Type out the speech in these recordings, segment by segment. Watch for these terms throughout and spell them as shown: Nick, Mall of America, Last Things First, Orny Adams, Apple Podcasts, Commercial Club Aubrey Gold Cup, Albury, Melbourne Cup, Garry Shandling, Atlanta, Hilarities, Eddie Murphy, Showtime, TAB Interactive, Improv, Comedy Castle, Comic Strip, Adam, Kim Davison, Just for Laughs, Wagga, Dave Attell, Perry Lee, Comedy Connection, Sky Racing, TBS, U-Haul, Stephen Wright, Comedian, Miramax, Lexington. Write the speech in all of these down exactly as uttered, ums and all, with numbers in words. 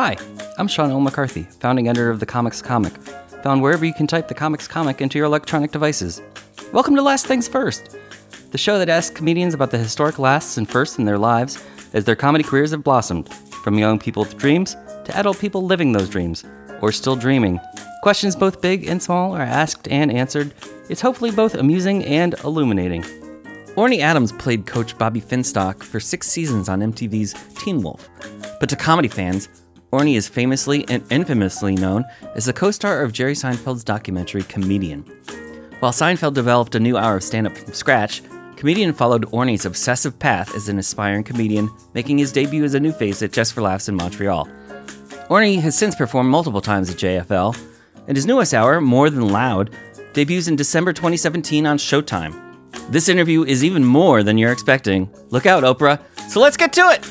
Hi, I'm Sean O. McCarthy, founding editor of the Comics Comic, found wherever you can type the Comics Comic into your electronic devices. Welcome to Last Things First, the show that asks comedians about the historic lasts and firsts in their lives as their comedy careers have blossomed, from young people's dreams to adult people living those dreams, or still dreaming. Questions both big and small are asked and answered. It's hopefully both amusing and illuminating. Orny Adams played coach Bobby Finstock for six seasons on M T V's Teen Wolf. But to comedy fans, Orny is famously and infamously known as the co-star of Jerry Seinfeld's documentary Comedian. While Seinfeld developed a new hour of stand-up from scratch, Comedian followed Orny's obsessive path as an aspiring comedian, making his debut as a new face at Just for Laughs in Montreal. Orny has since performed multiple times at J F L, and his newest hour, More Than Loud, debuts in December twenty seventeen on Showtime. This interview is even more than you're expecting. Look out, Oprah. So let's get to it!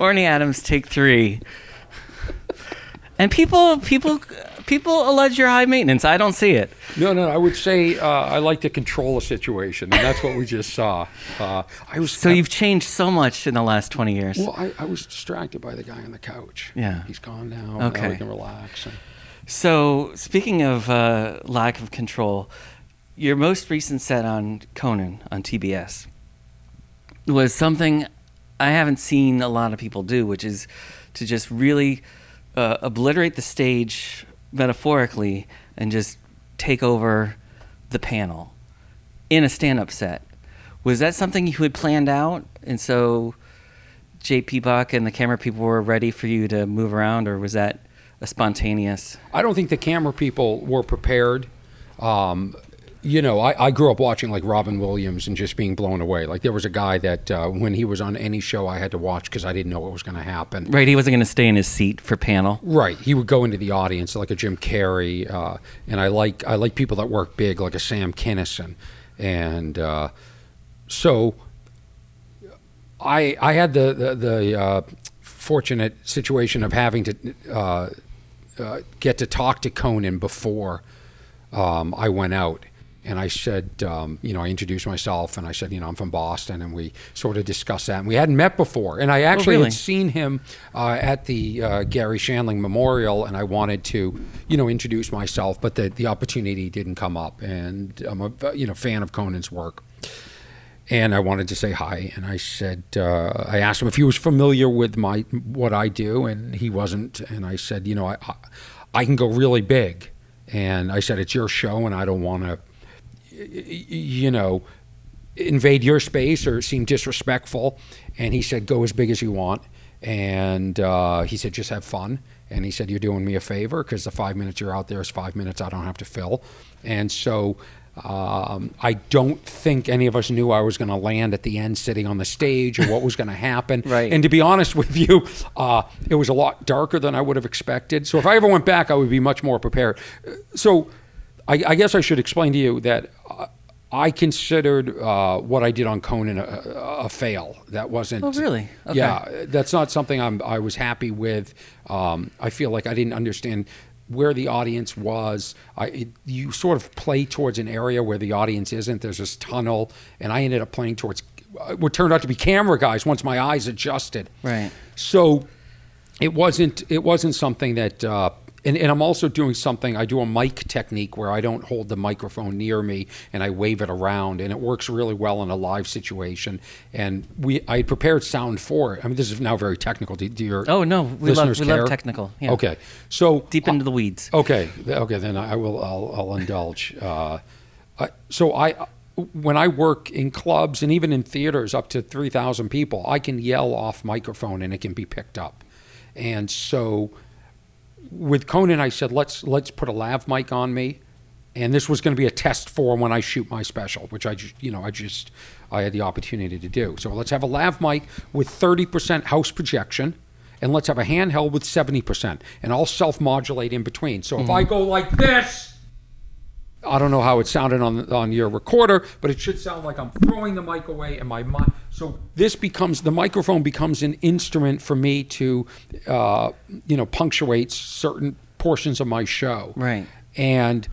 Orny Adams, take three. And people people, people allege you're high maintenance. I don't see it. No, no, I would say uh, I like to control a situation, and that's what we just saw. Uh, I was So I, you've changed so much in the last twenty years. Well, I, I was distracted by the guy on the couch. Yeah. He's gone now. Okay. Now we can relax. And... So speaking of uh, lack of control, your most recent set on Conan on T B S was something I haven't seen a lot of people do, which is to just really uh, obliterate the stage metaphorically and just take over the panel in a stand-up set. Was that something you had planned out? And so J P Buck and the camera people were ready for you to move around, or was that a spontaneous? I don't think the camera people were prepared. Um, You know, I, I grew up watching like Robin Williams and just being blown away. Like there was a guy that uh, when he was on any show I had to watch because I didn't know what was going to happen. Right, he wasn't going to stay in his seat for panel. Right, he would go into the audience like a Jim Carrey. Uh, and I like I like people that work big like a Sam Kinison. And uh, so I I had the, the, the uh, fortunate situation of having to uh, uh, get to talk to Conan before um, I went out. And I said, um, you know, I introduced myself and I said, you know, I'm from Boston, and we sort of discussed that. And we hadn't met before. And I actually oh, really? had seen him uh, at the uh, Garry Shandling Memorial, and I wanted to, you know, introduce myself, but the, the opportunity didn't come up. And I'm a, you know, fan of Conan's work. And I wanted to say hi. And I said, uh, I asked him if he was familiar with my what I do, and he wasn't. And I said, you know, I, I can go really big. And I said, it's your show, and I don't want to, you know, invade your space or seem disrespectful. And he said, go as big as you want. And uh, he said, just have fun. And he said, you're doing me a favor because the five minutes you're out there is five minutes I don't have to fill. And so um, I don't think any of us knew I was going to land at the end sitting on the stage or what was going to happen. Right. And to be honest with you, uh, it was a lot darker than I would have expected. So if I ever went back, I would be much more prepared. So I, I guess I should explain to you that uh, I considered uh, what I did on Conan a, a fail. That wasn't... Oh, really? Okay. Yeah, that's not something I'm, I was happy with. Um, I feel like I didn't understand where the audience was. I, it, you sort of play towards an area where the audience isn't. There's this tunnel, and I ended up playing towards what turned out to be camera guys once my eyes adjusted. Right. So it wasn't, it wasn't something that... Uh, And, and I'm also doing something, I do a mic technique where I don't hold the microphone near me and I wave it around, and it works really well in a live situation. And we, I prepared sound for it. I mean, this is now very technical. Do, do your oh, no, we love, we love technical. Yeah. Okay, so. Deep into the weeds. Okay, okay, then I will, I'll, I'll indulge. Uh, I, so I, when I work in clubs and even in theaters up to three thousand people, I can yell off microphone and it can be picked up. And so, with Conan, I said, let's let's put a lav mic on me, and this was going to be a test for when I shoot my special, which I just, you know, I just, I had the opportunity to do. So let's have a lav mic with thirty percent house projection, and let's have a handheld with seventy percent, and I'll self-modulate in between. So if mm. I go like this, I don't know how it sounded on on your recorder, but it should sound like I'm throwing the mic away and my mind. So this becomes, the microphone becomes an instrument for me to, uh, you know, punctuate certain portions of my show. Right. And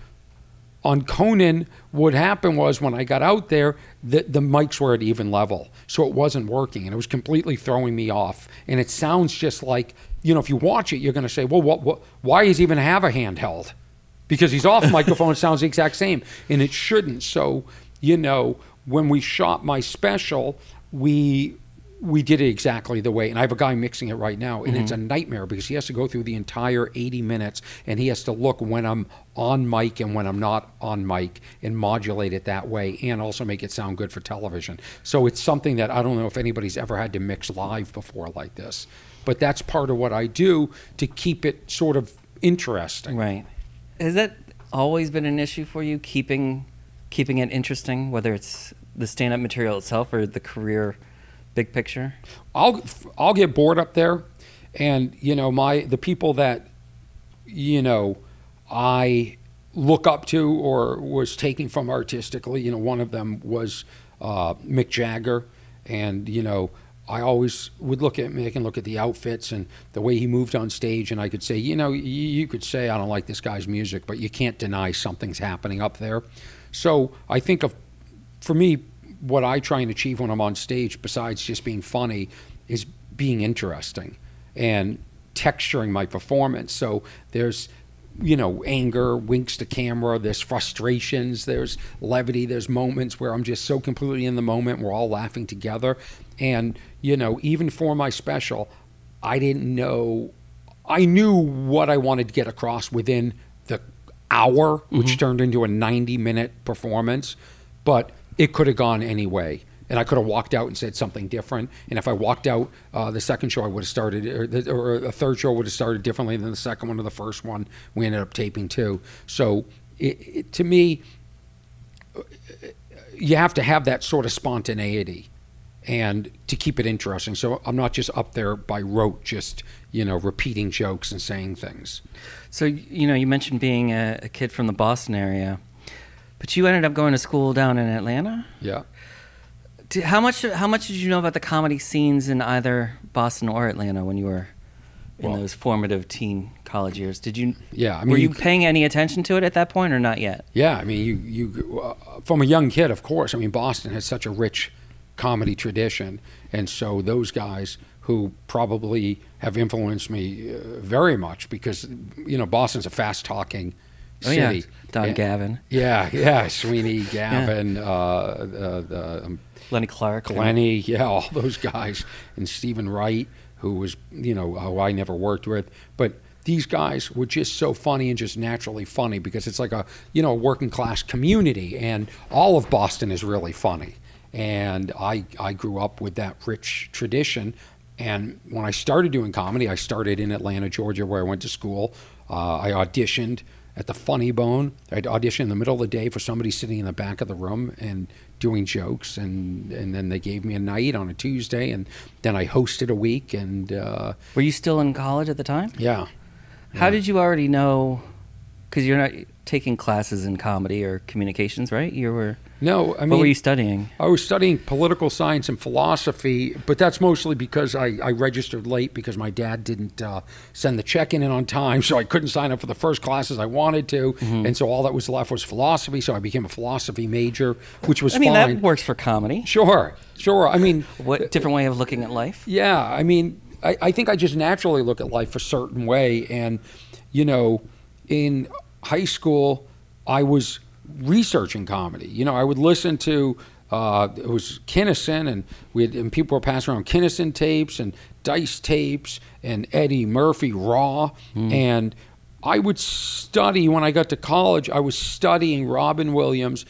on Conan, what happened was when I got out there, the, the mics were at even level. So it wasn't working and it was completely throwing me off. And it sounds just like, you know, if you watch it, you're going to say, well, what, what, why does he even have a handheld? Because he's off microphone, it sounds the exact same. And it shouldn't. So, you know, when we shot my special, we we did it exactly the way. And I have a guy mixing it right now. And mm-hmm. it's a nightmare because he has to go through the entire eighty minutes. And he has to look when I'm on mic and when I'm not on mic and modulate it that way. And also make it sound good for television. So it's something that I don't know if anybody's ever had to mix live before like this. But that's part of what I do to keep it sort of interesting. Right. Has that always been an issue for you, keeping keeping it interesting, whether it's the stand-up material itself or the career big picture? I'll I'll get bored up there, and you know my the people that you know I look up to or was taking from artistically, you know, one of them was uh, Mick Jagger, and you know. I always would look at Mick and look at the outfits and the way he moved on stage, and I could say, you know, you could say I don't like this guy's music, but you can't deny something's happening up there. So I think of, for me, what I try and achieve when I'm on stage, besides just being funny, is being interesting and texturing my performance. So there's, you know, anger, winks to camera, there's frustrations, there's levity, there's moments where I'm just so completely in the moment, we're all laughing together. And, you know, even for my special, I didn't know, I knew what I wanted to get across within the hour, mm-hmm. which turned into a ninety minute performance, but it could have gone any way. And I could have walked out and said something different. And if I walked out, uh, the second show I would have started, or the or a third show would have started differently than the second one or the first one. We ended up taping two. So it, it, to me, you have to have that sort of spontaneity and to keep it interesting. So I'm not just up there by rote, just, you know, repeating jokes and saying things. So, you know, you mentioned being a, a kid from the Boston area, but you ended up going to school down in Atlanta? Yeah. How much How much did you know about the comedy scenes in either Boston or Atlanta when you were in well, those formative teen college years? Did you? Yeah, I mean, were you, you paying any attention to it at that point or not yet? Yeah, I mean, you you uh, from a young kid, of course. I mean, Boston has such a rich comedy tradition, and so those guys who probably have influenced me uh, very much, because you know Boston's a fast-talking city. Oh yeah, Don and, Gavin. Yeah, yeah, Sweeney, Gavin, yeah. Uh, the. the um, Lenny Clark. Lenny, yeah, all those guys. And Stephen Wright, who was, you know, who I never worked with. But these guys were just so funny and just naturally funny because it's like a, you know, working class community. And all of Boston is really funny. And I, I grew up with that rich tradition. And when I started doing comedy, I started in Atlanta, Georgia, where I went to school. Uh, I auditioned at the Funny Bone. I'd audition in the middle of the day for somebody sitting in the back of the room and doing jokes, and, and then they gave me a night on a Tuesday, and then I hosted a week. And uh, were you still in college at the time? Yeah. How yeah. did you already know? Because you're not taking classes in comedy or communications, right? You were. No, I mean. What were you studying? I was studying political science and philosophy, but that's mostly because I, I registered late because my dad didn't uh, send the check-in in on time, so I couldn't sign up for the first classes I wanted to, mm-hmm. and so all that was left was philosophy, so I became a philosophy major, which was fine. I mean, fine. That works for comedy. Sure, sure. I mean. What different way of looking at life? Yeah, I mean, I, I think I just naturally look at life a certain way, and, you know, in high school, I was researching comedy. You know, I would listen to, uh, it was Kinison, and we had, and people were passing around Kinison tapes and Dice tapes and Eddie Murphy Raw. Mm. And I would study, when I got to college, I was studying Robin Williams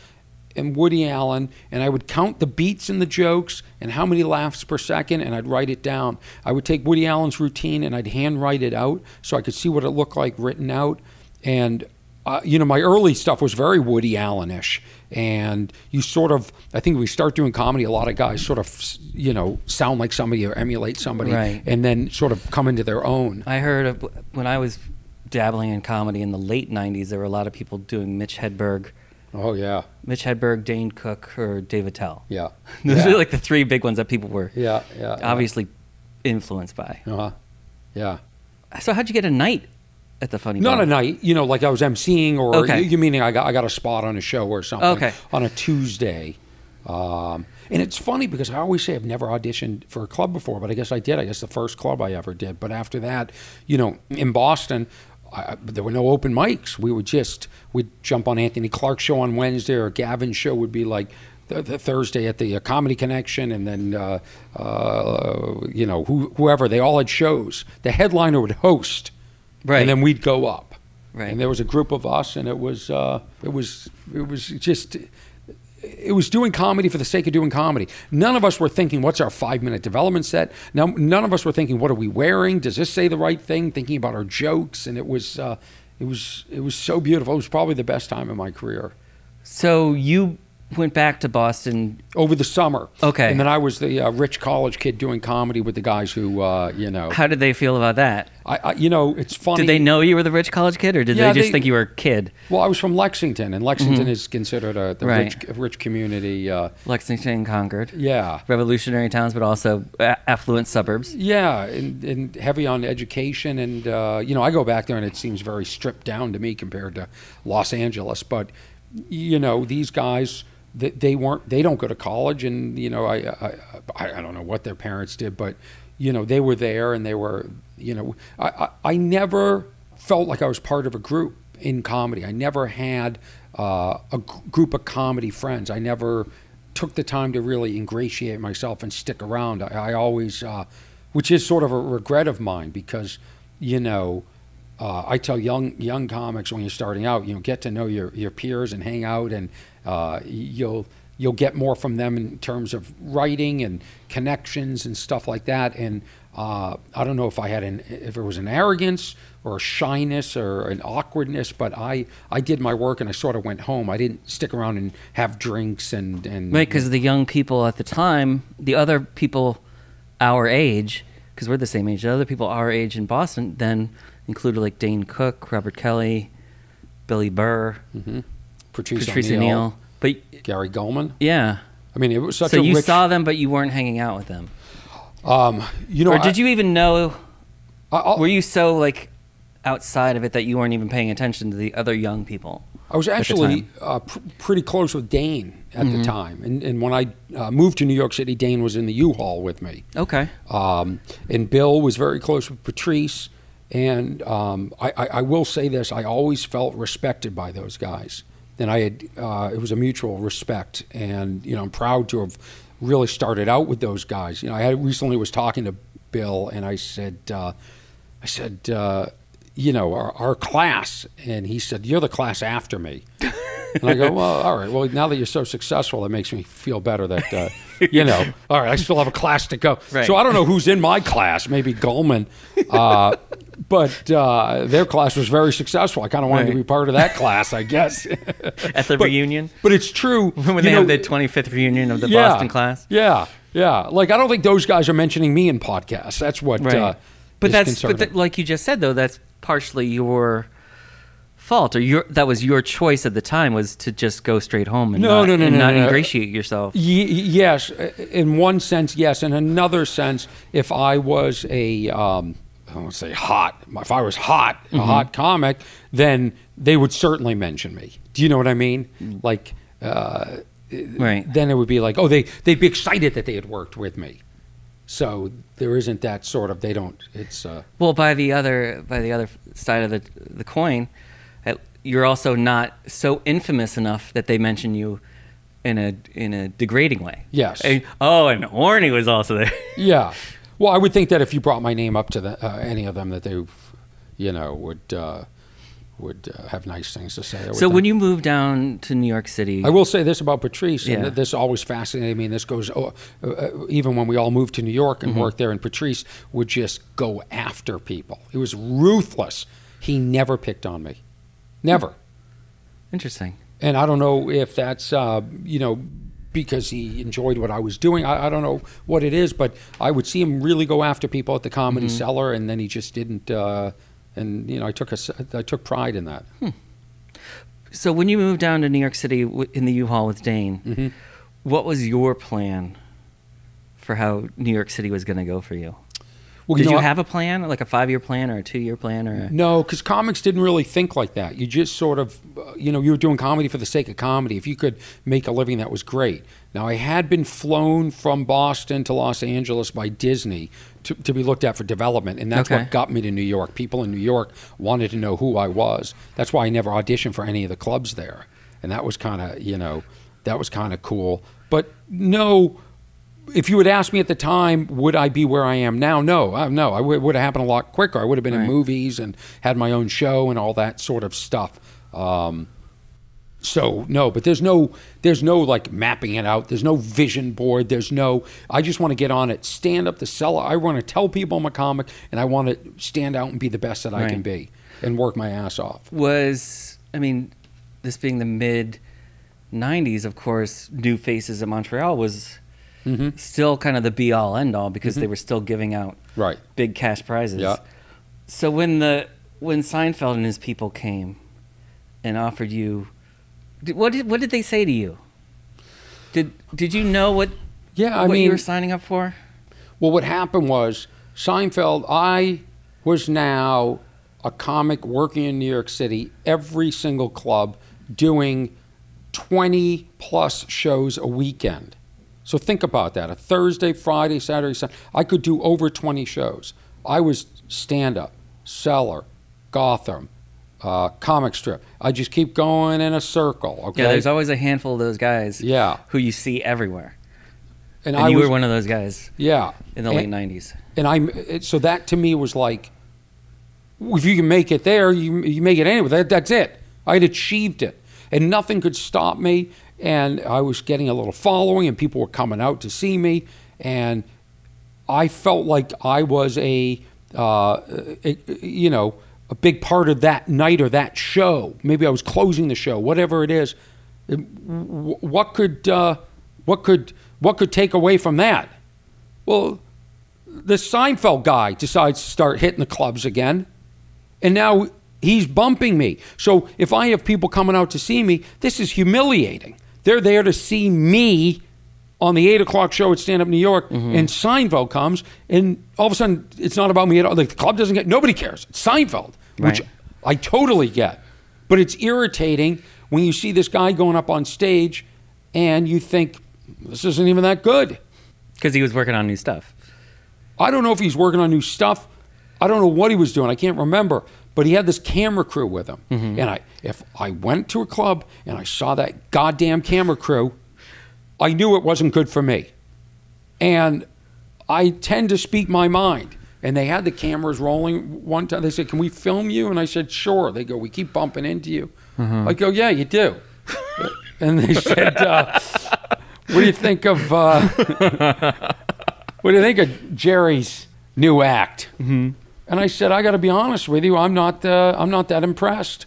and Woody Allen, and I would count the beats in the jokes and how many laughs per second, and I'd write it down. I would take Woody Allen's routine and I'd hand write it out so I could see what it looked like written out. And Uh, you know, my early stuff was very Woody Allen-ish, and you sort of, I think we start doing comedy, a lot of guys sort of, you know, sound like somebody or emulate somebody, right. and then sort of come into their own. I heard of, when I was dabbling in comedy in the late nineties, there were a lot of people doing Mitch Hedberg Oh, yeah. Mitch Hedberg, Dane Cook, or Dave Attell. Yeah. Those yeah. are like the three big ones that people were yeah, yeah, obviously yeah. influenced by. Uh-huh. Yeah. So how'd you get a night at the Funny Bone? Not a night. You know, like I was emceeing or okay. you, you meaning I got I got a spot on a show or something okay. on a Tuesday. Um, and it's funny because I always say I've never auditioned for a club before, but I guess I did. I guess the first club I ever did. But after that, you know, in Boston... I, there were no open mics. We would just, we'd jump on Anthony Clark's show on Wednesday, or Gavin's show would be like the, the Thursday at the uh, Comedy Connection, and then, uh, uh, you know, who, whoever, they all had shows. The headliner would host, right. and then we'd go up. Right. And there was a group of us, and it was, uh, it was, it was just, it was doing comedy for the sake of doing comedy. None of us were thinking, what's our five-minute development set? Now, none of us were thinking, what are we wearing? Does this say the right thing? Thinking about our jokes. And it was uh, it was, it was so beautiful. It was probably the best time in my career. So you went back to Boston? Over the summer. Okay. And then I was the uh, rich college kid doing comedy with the guys who, uh, you know. How did they feel about that? I, I, you know, it's funny. Did they know you were the rich college kid, or did yeah, they just they, think you were a kid? Well, I was from Lexington, and Lexington mm-hmm. is considered a the right. rich, rich community. Uh, Lexington and Concord. Yeah. Revolutionary towns, but also affluent suburbs. Yeah, and, and heavy on education. And, uh, you know, I go back there, and it seems very stripped down to me compared to Los Angeles. But, you know, these guys... They weren't. They don't go to college, and you know, I, I, I don't know what their parents did, but you know, they were there, and they were, you know, I, I, I never felt like I was part of a group in comedy. I never had uh, a group of comedy friends. I never took the time to really ingratiate myself and stick around. I, I always, uh, which is sort of a regret of mine, because you know. Uh, I tell young young comics when you're starting out, you know, get to know your, your peers and hang out, and uh, you'll you'll get more from them in terms of writing and connections and stuff like that. And uh, I don't know if I had an if it was an arrogance or a shyness or an awkwardness, but I, I did my work and I sort of went home. I didn't stick around and have drinks and, and right, because the young people at the time, the other people our age, because we're the same age, the other people our age in Boston then. Included like Dane Cook, Robert Kelly, Billy Burr, mm-hmm. Patrice, Patrice O'Neal, O'Neal, but Gary Gulman. Yeah, I mean it was such. So a you rich... saw them, but you weren't hanging out with them. Um, you know, or did I, you even know? I'll, were you so like outside of it that you weren't even paying attention to the other young people? I was actually uh, pr- pretty close with Dane at mm-hmm. the time, and and when I uh, moved to New York City, Dane was in the U-Haul with me. Okay. Um, and Bill was very close with Patrice. And um, I, I, I will say this, I always felt respected by those guys. And I had, uh, it was a mutual respect. And, you know, I'm proud to have really started out with those guys. You know, I had, recently was talking to Bill, and I said, uh, I said, uh, you know, our, our class. And he said, you're the class after me. And I go, well, all right, well, now that you're so successful, it makes me feel better that, uh, you know, all right, I still have a class to go. Right. So I don't know who's in my class, maybe Gulman. Uh, But uh, their class was very successful. I kind of wanted right. to be part of that class, I guess. At the but, reunion? But it's true. When they know, have the twenty-fifth reunion of the yeah, Boston class? Yeah, yeah. Like, I don't think those guys are mentioning me in podcasts. That's what right. uh, But that's but th- like you just said, though, that's partially your fault. or your That was your choice at the time, was to just go straight home and no, not, no, no, and no, no, not no, ingratiate no. yourself. Y- yes. In one sense, yes. In another sense, if I was a... Um, I don't want to say hot. If I was hot, a mm-hmm. hot comic, then they would certainly mention me. Do you know what I mean? Like, uh, right. then it would be like, oh, they, they'd be excited that they had worked with me. So there isn't that sort of, they don't, it's... Uh, well, by the other by the other side of the, the coin, you're also not so infamous enough that they mention you in a in a degrading way. Yes. And, oh, and Orny was also there. Yeah. Well, I would think that if you brought my name up to the, uh, any of them, that they, you know, would uh, would uh, have nice things to say. So when you moved down to New York City, I will say this about Patrice, yeah. and this always fascinated me. And this goes oh, uh, even when we all moved to New York and mm-hmm. worked there. And Patrice would just go after people. He was ruthless. He never picked on me, never. Interesting. And I don't know if that's uh, you know. because he enjoyed what I was doing. I, I don't know what it is, but I would see him really go after people at the Comedy mm-hmm. Cellar, and then he just didn't, uh, and, you know, I took a, I took pride in that. Hmm. So when you moved down to New York City in the U-Haul with Dane, mm-hmm. what was your plan for how New York City was going to go for you? Well, Did you, know, you have a plan, like a five-year plan or a two-year plan? or a... No, because comics didn't really think like that. You just sort of, you know, you were doing comedy for the sake of comedy. If you could make a living, that was great. Now, I had been flown from Boston to Los Angeles by Disney to, to be looked at for development, and that's okay. what got me to New York. People in New York wanted to know who I was. That's why I never auditioned for any of the clubs there, and that was kind of, you know, that was kind of cool. But no... If you had asked me at the time, would I be where I am now? No, uh, no, I w- would have happened a lot quicker. I would have been right. in movies and had my own show and all that sort of stuff. Um, so no, but there's no, there's no like mapping it out. There's no vision board. There's no, I just want to get on it, stand up the seller. I want to tell people I'm a comic and I want to stand out and be the best that right. I can be and work my ass off. Was, I mean, this being the mid nineties, of course, New Faces in Montreal was... Mm-hmm. still kind of the be all end all because mm-hmm. they were still giving out right. big cash prizes. Yeah. So when the when Seinfeld and his people came and offered you, what did what did they say to you? Did did you know what yeah, I what mean, you were signing up for? Well, what happened was Seinfeld. I was now a comic working in New York City, every single club, doing twenty plus shows a weekend. So think about that. A Thursday, Friday, Saturday, Sunday. I could do over twenty shows. I was stand-up, Cellar, Gotham, uh, Comic Strip. I just keep going in a circle, okay? Yeah, there's always a handful of those guys yeah. who you see everywhere. And, and I you was, were one of those guys yeah. in the and, late nineties. And I, so that to me was like, if you can make it there, you, you make it anywhere. That, that's it. I had achieved it. And nothing could stop me. And I was getting a little following and people were coming out to see me. And I felt like I was a, uh, a, you know, a big part of that night or that show. Maybe I was closing the show, whatever it is. What could, uh, what could, what could take away from that? Well, the Seinfeld guy decides to start hitting the clubs again. And now he's bumping me. So if I have people coming out to see me, this is humiliating. They're there to see me on the eight o'clock show at Stand Up New York, mm-hmm. and Seinfeld comes, and all of a sudden, it's not about me at all. Like, the club doesn't get, nobody cares. It's Seinfeld, right. which I totally get. But it's irritating when you see this guy going up on stage, and you think, this isn't even that good. Because he was working on new stuff. I don't know if he's working on new stuff. I don't know what he was doing. I can't remember. But he had this camera crew with him. Mm-hmm. And I, if I went to a club and I saw that goddamn camera crew, I knew it wasn't good for me. And I tend to speak my mind. And they had the cameras rolling one time. They said, can we film you? And I said, sure. They go, we keep bumping into you. Mm-hmm. I go, yeah, you do. And they said, uh, what do you think of, uh, what do you think of Jerry's new act? Mm-hmm. And I said, I got to be honest with you, I'm not uh, I'm not that impressed.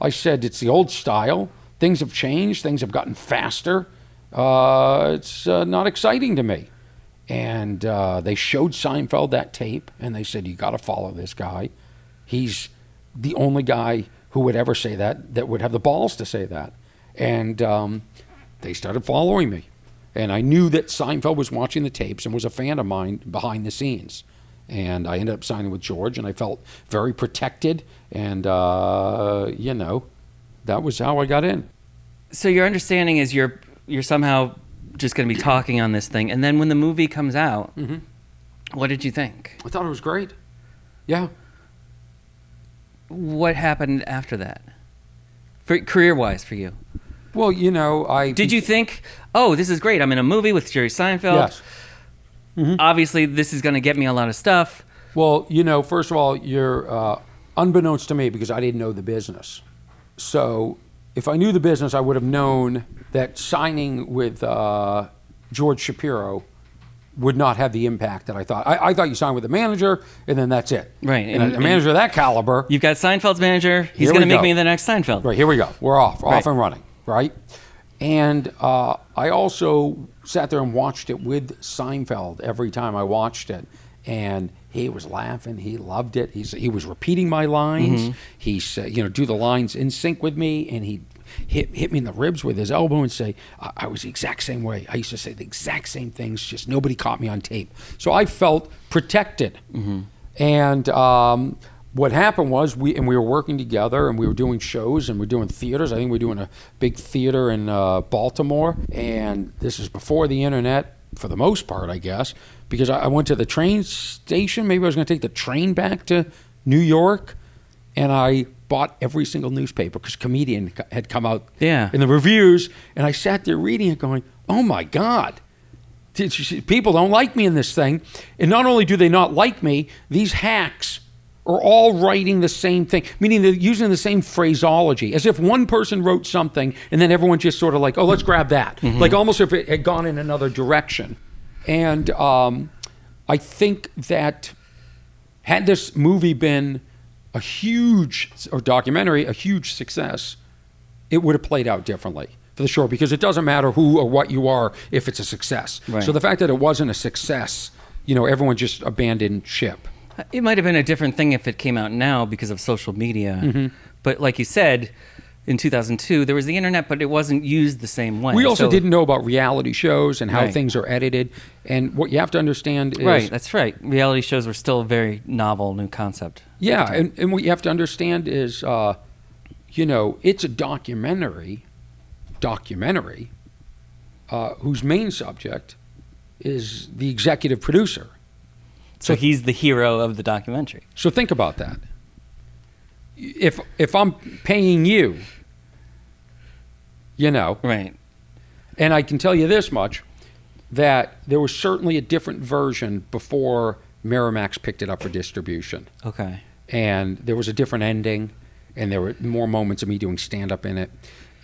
I said, it's the old style. Things have changed. Things have gotten faster. Uh, it's uh, not exciting to me. And uh, they showed Seinfeld that tape, and they said, you got to follow this guy. He's the only guy who would ever say that, that would have the balls to say that. And um, they started following me. And I knew that Seinfeld was watching the tapes and was a fan of mine behind the scenes. And I ended up signing with George, and I felt very protected. And, uh, you know, that was how I got in. So your understanding is you're you're somehow just going to be talking on this thing. And then when the movie comes out, mm-hmm. what did you think? I thought it was great. Yeah. What happened after that, for, career-wise for you? Well, you know, I... Did you think, oh, this is great. I'm in a movie with Jerry Seinfeld. Yes. Mm-hmm. Obviously, this is going to get me a lot of stuff. Well, you know, first of all, you're uh, unbeknownst to me because I didn't know the business. So if I knew the business, I would have known that signing with uh, George Shapiro would not have the impact that I thought. I, I thought you signed with a manager, and then that's it. Right. And, and a manager and of that caliber. You've got Seinfeld's manager. He's going to make go. me the next Seinfeld. Right. Here we go. We're off. Right. Off and running. Right. And uh, I also sat there and watched it with Seinfeld every time I watched it. And He was laughing. He loved it. He's, he was repeating my lines. Mm-hmm. He said, you know, do the lines in sync with me. And he hit hit me in the ribs with his elbow and say, I, I was the exact same way. I used to say the exact same things, just nobody caught me on tape. So I felt protected. Mm-hmm. And um, what happened was, we and we were working together and we were doing shows and we were doing theaters. I think we were doing a big theater in uh, Baltimore. And this is before the internet, for the most part, I guess, because I went to the train station. Maybe I was going to take the train back to New York, and I bought every single newspaper because Comedian had come out yeah. in the reviews, and I sat there reading it going, oh my God, people don't like me in this thing. And not only do they not like me, these hacks are all writing the same thing, meaning they're using the same phraseology, as if one person wrote something and then everyone just sort of like, oh, let's grab that. Mm-hmm. Like almost if it had gone in another direction. And um, I think that had this movie been a huge, or documentary, a huge success, it would have played out differently for the show, because it doesn't matter who or what you are if it's a success. Right. So the fact that it wasn't a success, you know, everyone just abandoned ship. It might have been a different thing if it came out now because of social media. Mm-hmm. But like you said, in two thousand two, there was the internet, but it wasn't used the same way. We also so, didn't know about reality shows and how right. things are edited. And what you have to understand is... Right, that's right. Reality shows were still a very novel, new concept. Yeah, and, and what you have to understand is, uh, you know, it's a documentary, documentary, uh, whose main subject is the executive producer. So, so he's the hero of the documentary. So think about that. If if I'm paying you, you know, right, and I can tell you this much, that there was certainly a different version before Miramax picked it up for distribution. Okay, and there was a different ending, and there were more moments of me doing stand-up in it,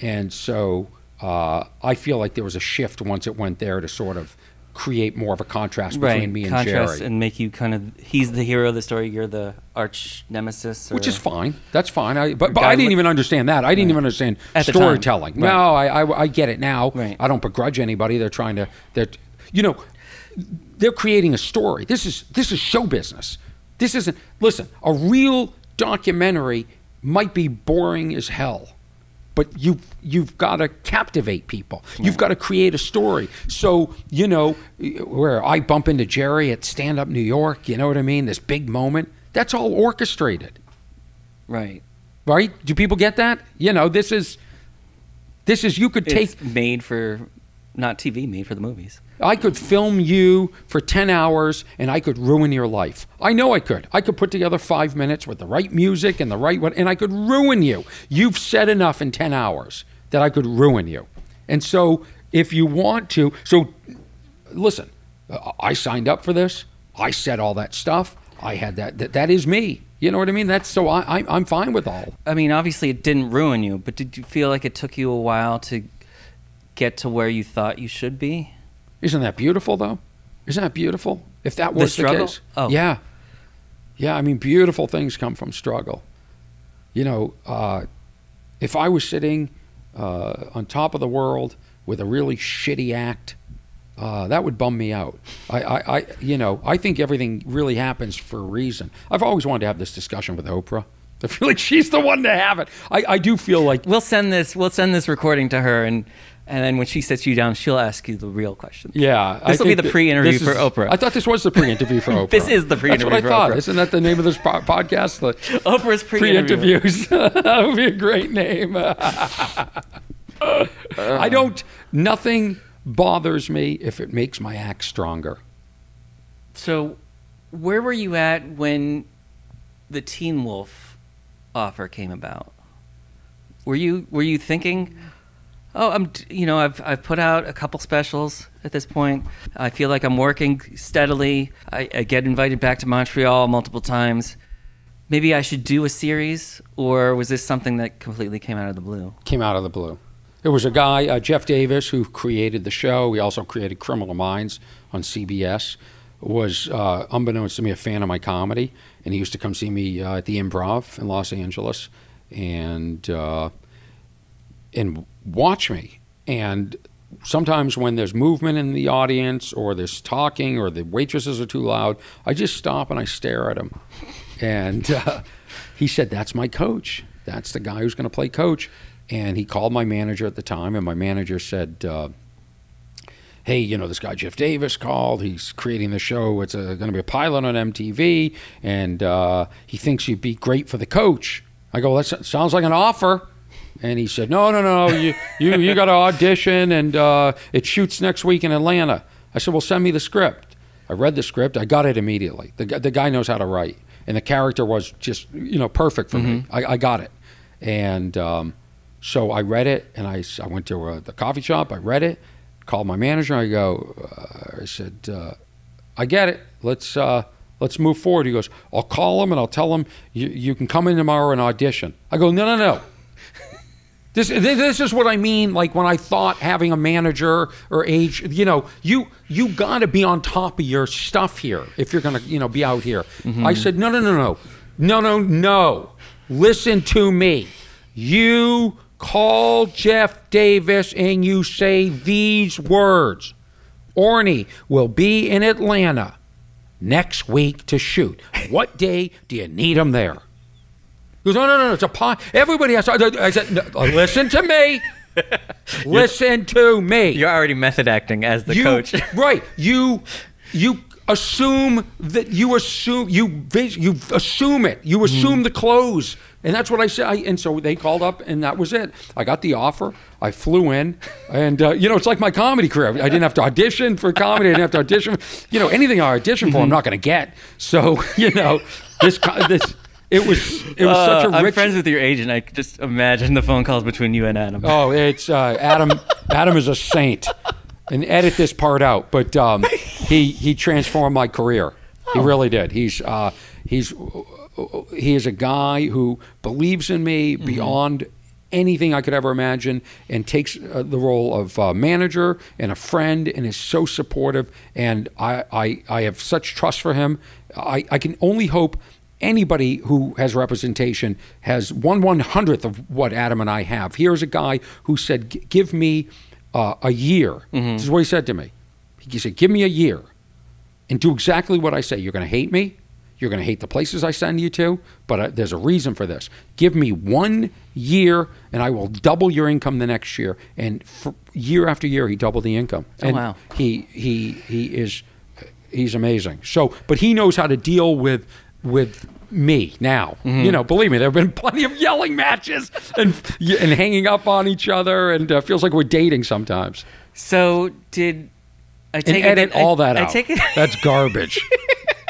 and so uh, I feel like there was a shift once it went there to sort of create more of a contrast between right. me and contrast Jerry. Contrast and make you kind of, he's the hero of the story, you're the arch nemesis. Or, which is fine. That's fine. I, but but I didn't look, even understand that. I didn't right. even understand at storytelling. Right. No, I, I I get it now. Right. I don't begrudge anybody. They're trying to, they're, you know, they're creating a story. This is this is show business. This isn't, listen, a real documentary might be boring as hell, but you you've got to captivate people. Right. You've got to create a story. So, you know, where I bump into Jerry at Stand Up New York, you know what I mean? This big moment. That's all orchestrated. Right. Right? Do people get that? You know, this is, this is, you could take... It's made for, not T V, made for the movies. I could film you for ten hours and I could ruin your life. I know I could. I could put together five minutes with the right music and the right one, and I could ruin you. You've said enough in ten hours that I could ruin you. And so if you want to, so listen, I signed up for this. I said all that stuff. I had that, that. That is me. You know what I mean? That's so I, I, I'm fine with all. I mean, obviously it didn't ruin you, but did you feel like it took you a while to get to where you thought you should be? Isn't that beautiful, though? Isn't that beautiful? If that was the, the case. Oh. Yeah. Yeah, I mean, beautiful things come from struggle. You know, uh, if I was sitting uh, on top of the world with a really shitty act, Uh, that would bum me out. I, I, I, you know, I think everything really happens for a reason. I've always wanted to have this discussion with Oprah. I feel like she's the one to have it. I, I do feel like we'll send this, we'll send this recording to her, and and then when she sits you down, she'll ask you the real questions. Yeah, this will be the pre-interview for Oprah. I thought this was the pre-interview for Oprah. This is the pre-interview. That's what I thought. Oprah. Isn't that the name of this po- podcast? The Oprah's pre-interview. Pre-interviews. That would be a great name. uh, I don't. Nothing bothers me if it makes my act stronger. So where were you at when the Teen Wolf offer came about? Were you were you thinking, oh, I'm you know, I've I've put out a couple specials at this point. I feel like I'm working steadily. I, I get invited back to Montreal multiple times. Maybe I should do a series, or was this something that completely came out of the blue? Came out of the blue. There was a guy, uh, Jeff Davis, who created the show. He also created Criminal Minds on C B S. Was, uh, unbeknownst to me, a fan of my comedy. And he used to come see me uh, at the Improv in Los Angeles and uh, and watch me. And sometimes when there's movement in the audience or there's talking or the waitresses are too loud, I just stop and I stare at him. And uh, he said, that's my coach. That's the guy who's going to play coach. And he called my manager at the time, and my manager said, uh, hey, you know, this guy Jeff Davis called. He's creating the show. It's going to be a pilot on M T V, and uh, he thinks you'd be great for the coach. I go, that sounds like an offer. And he said, no, no, no, you you, you got to audition, and uh, it shoots next week in Atlanta. I said, well, send me the script. I read the script. I got it immediately. The, the guy knows how to write, and the character was just, you know, perfect for mm-hmm. me. I, I got it. And um, so I read it, and I, I went to uh, the coffee shop. I read it, called my manager. I go, uh, I said, uh, I get it. Let's uh, let's move forward. He goes, I'll call him, and I'll tell him you, you can come in tomorrow and audition. I go, no, no, no. This this is what I mean, like when I thought having a manager or age, you know, you you got to be on top of your stuff here if you're going to, you know, be out here. Mm-hmm. I said, no, no, no, no, no, no, no. Listen to me. You call Jeff Davis and you say these words. Orny will be in Atlanta next week to shoot. What day do you need him there? He goes, no, no, no, it's a pie. Everybody has to, I said, no, listen to me. Listen to me. You're already method acting as the you, coach. Right. You you assume that you assume, you you assume it. You assume mm. the clothes. And that's what I said. I, and so they called up, and that was it. I got the offer. I flew in. And, uh, you know, it's like my comedy career. I didn't have to audition for comedy. I didn't have to audition. You know, anything I audition for, I'm not going to get. So, you know, this this... It was it was uh, such a rich... I'm friends with your agent. I just imagine the phone calls between you and Adam. Oh, it's uh, Adam. Adam is a saint. And edit this part out. But um, he he transformed my career. Oh. He really did. He's uh, he's he is a guy who believes in me mm-hmm. beyond anything I could ever imagine, and takes uh, the role of uh, manager and a friend, and is so supportive. And I I, I have such trust for him. I, I can only hope anybody who has representation has one one hundredth of what Adam and I have. Here's a guy who said, give me uh, a year. Mm-hmm. This is what he said to me. He said, give me a year and do exactly what I say. You're going to hate me. You're going to hate the places I send you to, but uh, there's a reason for this. Give me one year and I will double your income the next year. And for year after year, he doubled the income. And oh, wow. He, he, he is, he's amazing. So, but he knows how to deal with with me now. Mm-hmm. You know, believe me, there have been plenty of yelling matches and and hanging up on each other, and uh, feels like we're dating sometimes. So did I take and edit it, all I, that I out. Take it, that's garbage.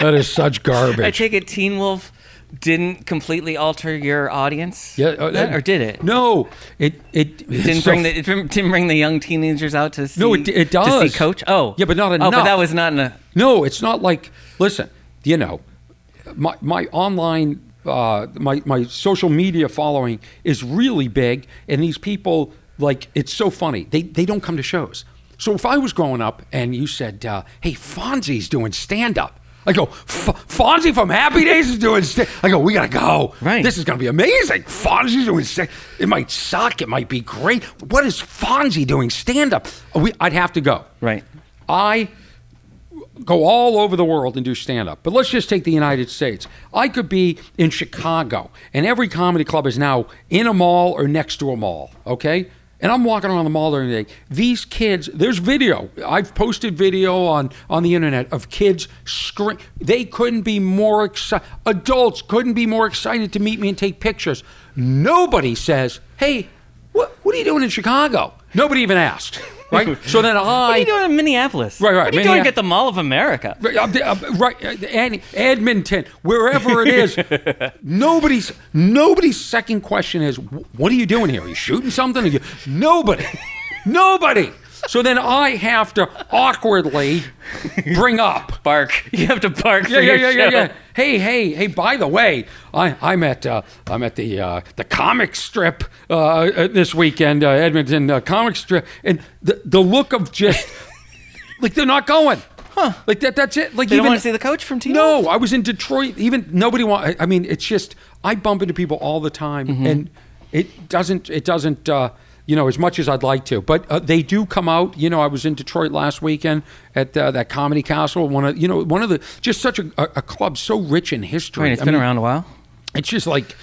That is such garbage. I take it Teen Wolf didn't completely alter your audience? Yeah, uh, that, or did it? No, it it, it didn't so, bring the it didn't bring the young teenagers out to see. No, it, it does. To see Coach. Oh. Yeah, but not enough. Oh, but that was not enough. No, it's not like, listen, you know, My my online, uh, my, my social media following is really big, and these people, like, it's so funny. They they don't come to shows. So if I was growing up and you said, uh, hey, Fonzie's doing stand-up, I go, Fonzie from Happy Days is doing stand-up. I go, we got to go. Right. This is going to be amazing. Fonzie's doing stand-up. It might suck. It might be great. What is Fonzie doing stand-up? We, I'd have to go. Right. I... go all over the world and do stand-up. But let's just take the United States. I could be in Chicago, and every comedy club is now in a mall or next to a mall, okay? And I'm walking around the mall during the day. These kids, there's video. I've posted video on, on the internet of kids screaming. They couldn't be more excited. Adults couldn't be more excited to meet me and take pictures. Nobody says, hey, what, what are you doing in Chicago? Nobody even asked. Right, so then I. What are you doing in Minneapolis? Right, right. What are you Minneapolis, doing at the Mall of America? Right, and Edmonton, wherever it is. nobody's nobody's second question is, "What are you doing here? Are you shooting something?" Are you? Nobody, nobody. So then I have to awkwardly bring up. Bark. You have to bark. Yeah, for yeah, your yeah, show. yeah, yeah. Hey, hey, hey! By the way, I, I'm at uh, I'm at the uh, the Comic Strip uh, this weekend, uh, Edmonton uh, Comic Strip, and the the look of just like they're not going. Huh. Like that. That's it. Like they even, don't want to see the coach from Teen Wolf? No, I was in Detroit. Even nobody want. I mean, it's just I bump into people all the time, mm-hmm. and it doesn't. It doesn't. Uh, you know, as much as I'd like to. But uh, they do come out. You know, I was in Detroit last weekend at uh, that Comedy Castle. One of, you know, one of the, just such a, a club so rich in history. I mean, it's I been mean, around a while. It's just like,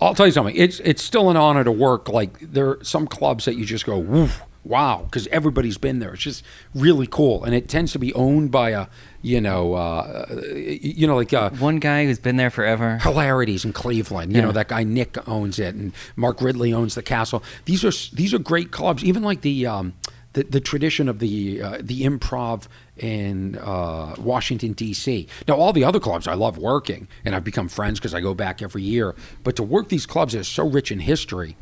I'll tell you something. It's it's still an honor to work. Like, there are some clubs that you just go, woof, wow, because everybody's been there. It's just really cool, and it tends to be owned by a, you know, uh, you know, like a, one guy who's been there forever. Hilarities in Cleveland, you yeah. know, that guy Nick owns it, and Mark Ridley owns the Castle. These are these are great clubs. Even like the um, the, the tradition of the uh, the Improv in uh, Washington D C. Now, all the other clubs I love working, and I've become friends because I go back every year. But to work these clubs that are so rich in history.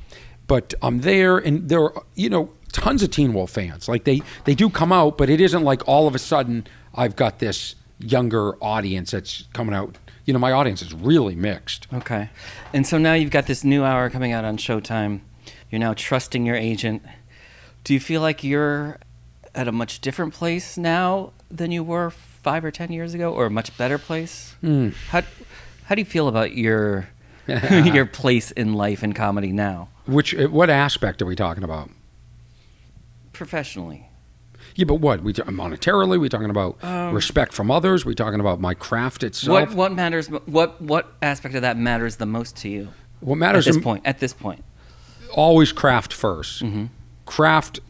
But I'm there, and there are, you know, tons of Teen Wolf fans. Like, they, they do come out, but it isn't like all of a sudden I've got this younger audience that's coming out. You know, my audience is really mixed. Okay. And so now you've got this new hour coming out on Showtime. You're now trusting your agent. Do you feel like you're at a much different place now than you were five or ten years ago, or a much better place? Mm. How, how do you feel about your your place in life and comedy now? Which, what aspect are we talking about? Professionally. Yeah, but what? We monetarily? We talking about um, respect from others? We talking about my craft itself? What what matters? What what aspect of that matters the most to you? What matters at this point? At this point, always craft first. Mm-hmm. Craft,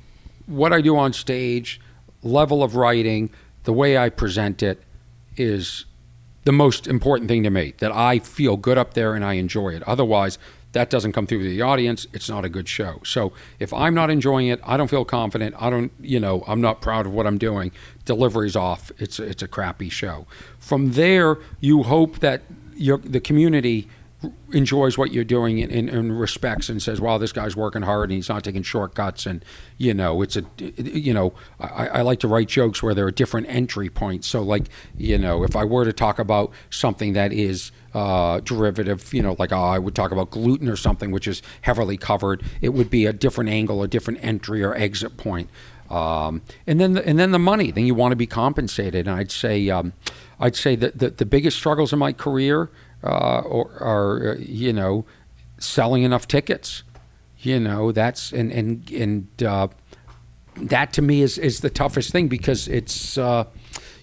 what I do on stage, level of writing, the way I present it, is the most important thing to me. That I feel good up there and I enjoy it. Otherwise, that doesn't come through to the audience. It's not a good show. So if I'm not enjoying it, I don't feel confident. I don't, you know, I'm not proud of what I'm doing. Delivery's off. It's it's a crappy show. From there, you hope that your the community enjoys what you're doing and, and, and respects and says, wow, this guy's working hard and he's not taking shortcuts. And, you know, it's a, you know, I, I like to write jokes where there are different entry points. So like, you know, if I were to talk about something that is uh, derivative, you know, like oh, I would talk about gluten or something, which is heavily covered, it would be a different angle, a different entry or exit point. Um, and then, the, and then the money, then you want to be compensated. And I'd say, um, I'd say that the, the biggest struggles in my career Uh, or, or uh, you know, selling enough tickets, you know, that's and and and uh, that to me is, is the toughest thing because it's uh,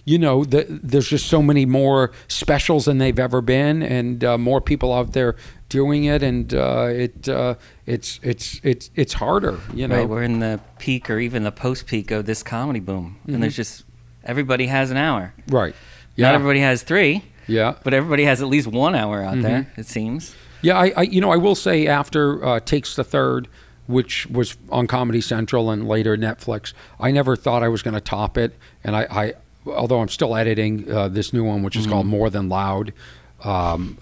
you know the, there's just so many more specials than they've ever been and uh, more people out there doing it and uh, it uh, it's it's it's it's harder. You know, right, we're in the peak or even the post peak of this comedy boom, mm-hmm. and there's just everybody has an hour, right? Yeah, not everybody has three. Yeah, but everybody has at least one hour out mm-hmm. there, it seems. Yeah, I, I, you know, I will say after uh, Takes the Third, which was on Comedy Central and later Netflix, I never thought I was going to top it. And I, I, although I'm still editing uh, this new one, which is mm-hmm. called More Than Loud, um,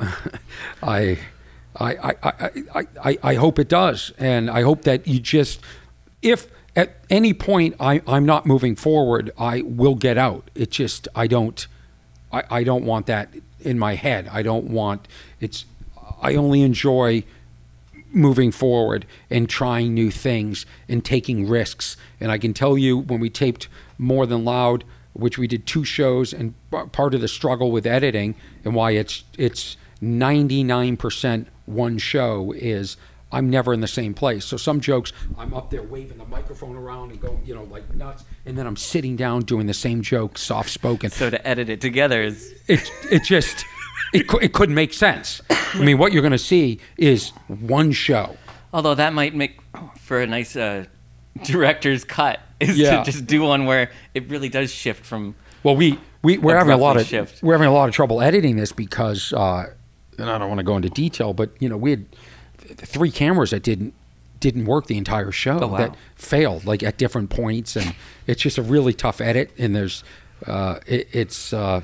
I, I, I, I, I, I hope it does, and I hope that you just, if at any point I, I'm not moving forward, I will get out. It just I don't. I, I don't want that in my head. I don't want it's. I only enjoy moving forward and trying new things and taking risks. And I can tell you when we taped More Than Loud, which we did two shows, and part of the struggle with editing and why it's it's ninety-nine percent one show is I'm never in the same place. So some jokes, I'm up there waving the microphone around and going, you know, like nuts. And then I'm sitting down doing the same joke, soft spoken. So to edit it together is... It, it just, it, it couldn't make sense. I mean, what you're going to see is one show. Although that might make for a nice uh, director's cut, is yeah. to just do one where it really does shift from... Well, we, we, we're, having a lot of, we're having a lot of trouble editing this because, uh, and I don't want to go into detail, but, you know, we had... three cameras that didn't didn't work the entire show oh, wow. that failed like at different points, and it's just a really tough edit, and there's uh it, it's uh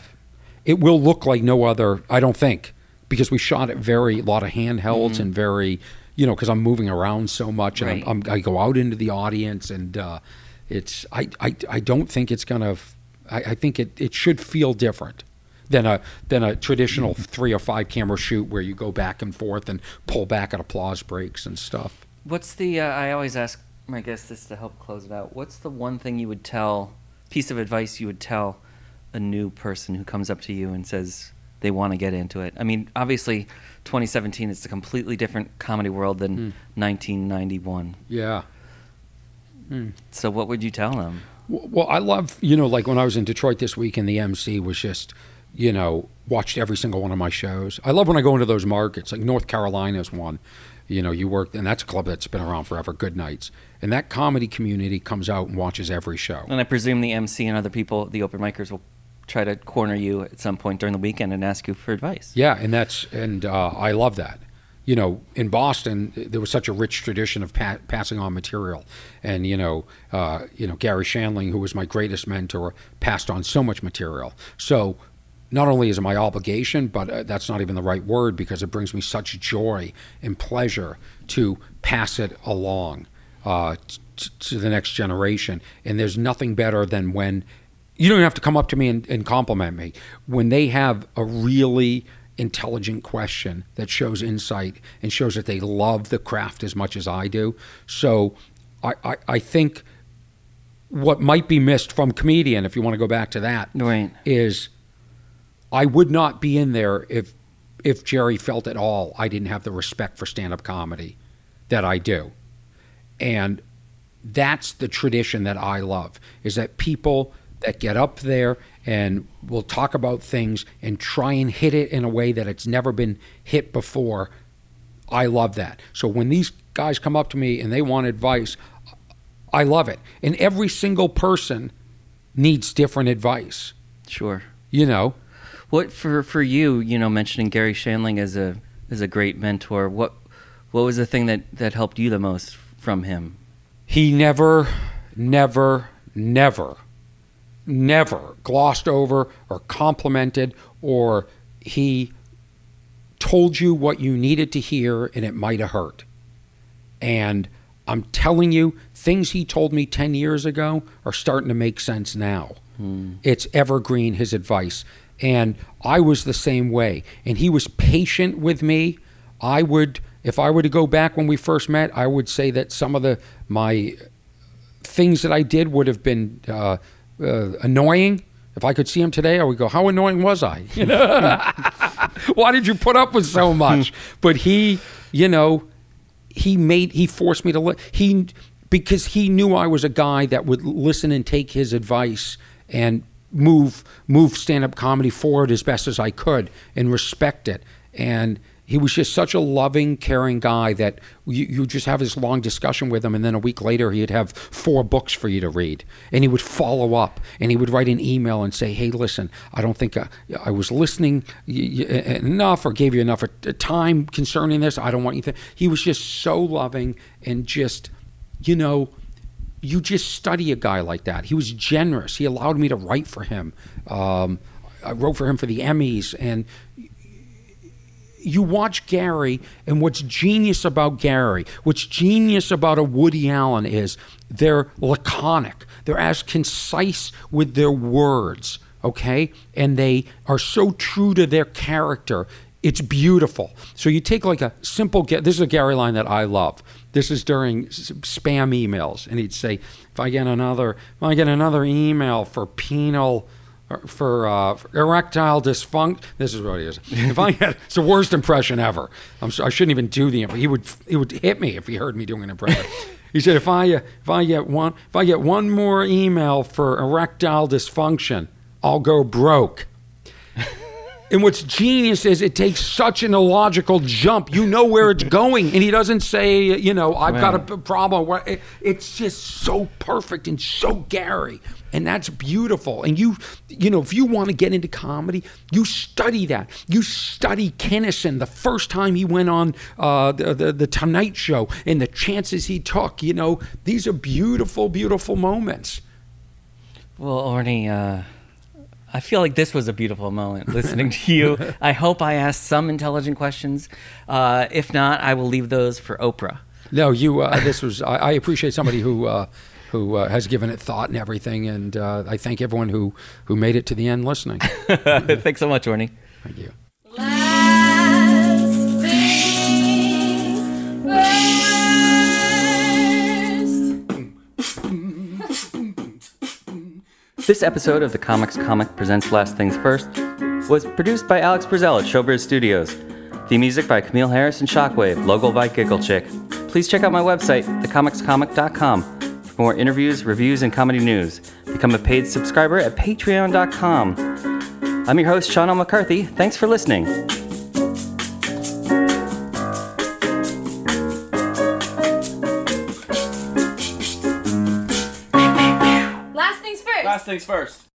it will look like no other, I don't think, because we shot it very a lot of handhelds mm-hmm. and very, you know, because I'm moving around so much and right. I'm, I'm, I go out into the audience and uh it's I I, I don't think it's gonna I, I think it it should feel different than a than a traditional three or five camera shoot where you go back and forth and pull back at applause breaks and stuff. What's the, uh, I always ask my guests this to help close it out, what's the one thing you would tell, piece of advice you would tell a new person who comes up to you and says, they want to get into it. I mean, obviously, twenty seventeen is a completely different comedy world than mm. nineteen ninety-one. Yeah. Mm. So what would you tell them? Well, I love, you know, like when I was in Detroit this week and the M C was just, you know, watched every single one of my shows. I love when I go into those markets, like North Carolina's one. You know, you work, and that's a club that's been around forever, Good Nights. And that comedy community comes out and watches every show. And I presume the M C and other people, the open micers, will try to corner you at some point during the weekend and ask you for advice. Yeah, and that's, and uh, I love that. You know, in Boston, there was such a rich tradition of pa- passing on material. And, you know, uh, you know, Garry Shandling, who was my greatest mentor, passed on so much material. So not only is it my obligation, but uh, that's not even the right word, because it brings me such joy and pleasure to pass it along uh, t- to the next generation. And there's nothing better than when, you don't have to come up to me and, and compliment me, when they have a really intelligent question that shows insight and shows that they love the craft as much as I do. So I, I, I think what might be missed from Comedian, if you want to go back to that, right, is I would not be in there if if Jerry felt at all I didn't have the respect for stand-up comedy that I do. And that's the tradition that I love, is that people that get up there and we'll talk about things and try and hit it in a way that it's never been hit before. I love that. So when these guys come up to me and they want advice, I love it. And every single person needs different advice. Sure. You know. What for for you, you know, mentioning Garry Shandling as a as a great mentor, what what was the thing that, that helped you the most from him? He never, never, never never glossed over or complimented, or he told you what you needed to hear and it might have hurt. And I'm telling you, things he told me ten years ago are starting to make sense now. Hmm. It's evergreen, his advice. And I was the same way. And he was patient with me. I would, if I were to go back when we first met, I would say that some of the my things that I did would have been uh, Uh, annoying. If I could see him today, I would go, how annoying was I? Why did you put up with so much? But he, you know, he made, he forced me to, li- he, because he knew I was a guy that would listen and take his advice and move, move stand-up comedy forward as best as I could and respect it. And he was just such a loving, caring guy that you, you just have this long discussion with him, and then a week later he'd have four books for you to read, and he would follow up, and he would write an email and say, hey, listen, I don't think I, I was listening enough or gave you enough time concerning this. I don't want you to. He was just so loving, and just, you know, you just study a guy like that. He was generous. He allowed me to write for him. Um, I wrote for him for the Emmys, and you watch Garry, and what's genius about Garry, what's genius about a Woody Allen is they're laconic. They're as concise with their words, okay? And they are so true to their character. It's beautiful. So you take like a simple, this is a Garry line that I love. This is during spam emails. And he'd say, if I get another, if I get another email for penal, For, uh, for erectile dysfunction, this is what it is. If I had, it's the worst impression ever. I'm so, I shouldn't even do the. He would he would hit me if he heard me doing an impression. He said, if I if I get one if I get one more email for erectile dysfunction, I'll go broke. And what's genius is it takes such an illogical jump. You know where it's going, and he doesn't say, you know, I've wow. got a problem. It's just so perfect and so Garry, and that's beautiful. And you, you know, if you want to get into comedy, you study that. You study Kinison the first time he went on uh, the, the the Tonight Show and the chances he took. You know, these are beautiful, beautiful moments. Well, Orny, Uh... I feel like this was a beautiful moment listening to you. I hope I asked some intelligent questions. Uh, if not, I will leave those for Oprah. No, you. Uh, this was. I, I appreciate somebody who uh, who uh, has given it thought and everything, and uh, I thank everyone who who made it to the end listening. Thanks so much, Orny. Thank you. Last things first. This episode of the Comics Comic presents Last Things First was produced by Alex Brazell at Showbiz Studios. Theme music by Camille Harris and Shockwave, logo by Giggle Chick. Please check out my website, the comics comic dot com, for more interviews, reviews, and comedy news. Become a paid subscriber at patreon dot com. I'm your host, Sean O. McCarthy. Thanks for listening. Last things first. Last things first.